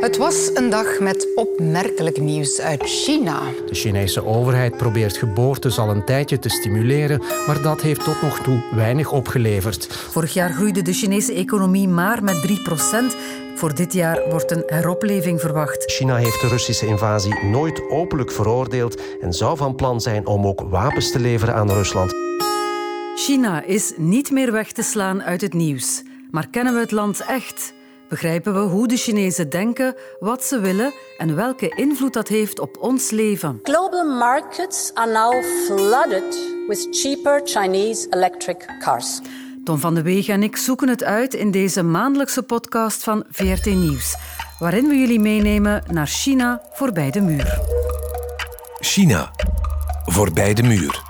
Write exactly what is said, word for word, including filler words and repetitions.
Het was een dag met opmerkelijk nieuws uit China. De Chinese overheid probeert geboortes al een tijdje te stimuleren, maar dat heeft tot nog toe weinig opgeleverd. Vorig jaar groeide de Chinese economie maar met drie procent. Voor dit jaar wordt een heropleving verwacht. China heeft de Russische invasie nooit openlijk veroordeeld en zou van plan zijn om ook wapens te leveren aan Rusland. China is niet meer weg te slaan uit het nieuws. Maar kennen we het land echt? Begrijpen we hoe de Chinezen denken, wat ze willen en welke invloed dat heeft op ons leven? Global markets are now flooded with cheaper Chinese electric cars. Tom Van de Weghe en ik zoeken het uit in deze maandelijkse podcast van V R T Nieuws, waarin we jullie meenemen naar China voorbij de muur. China voorbij de muur.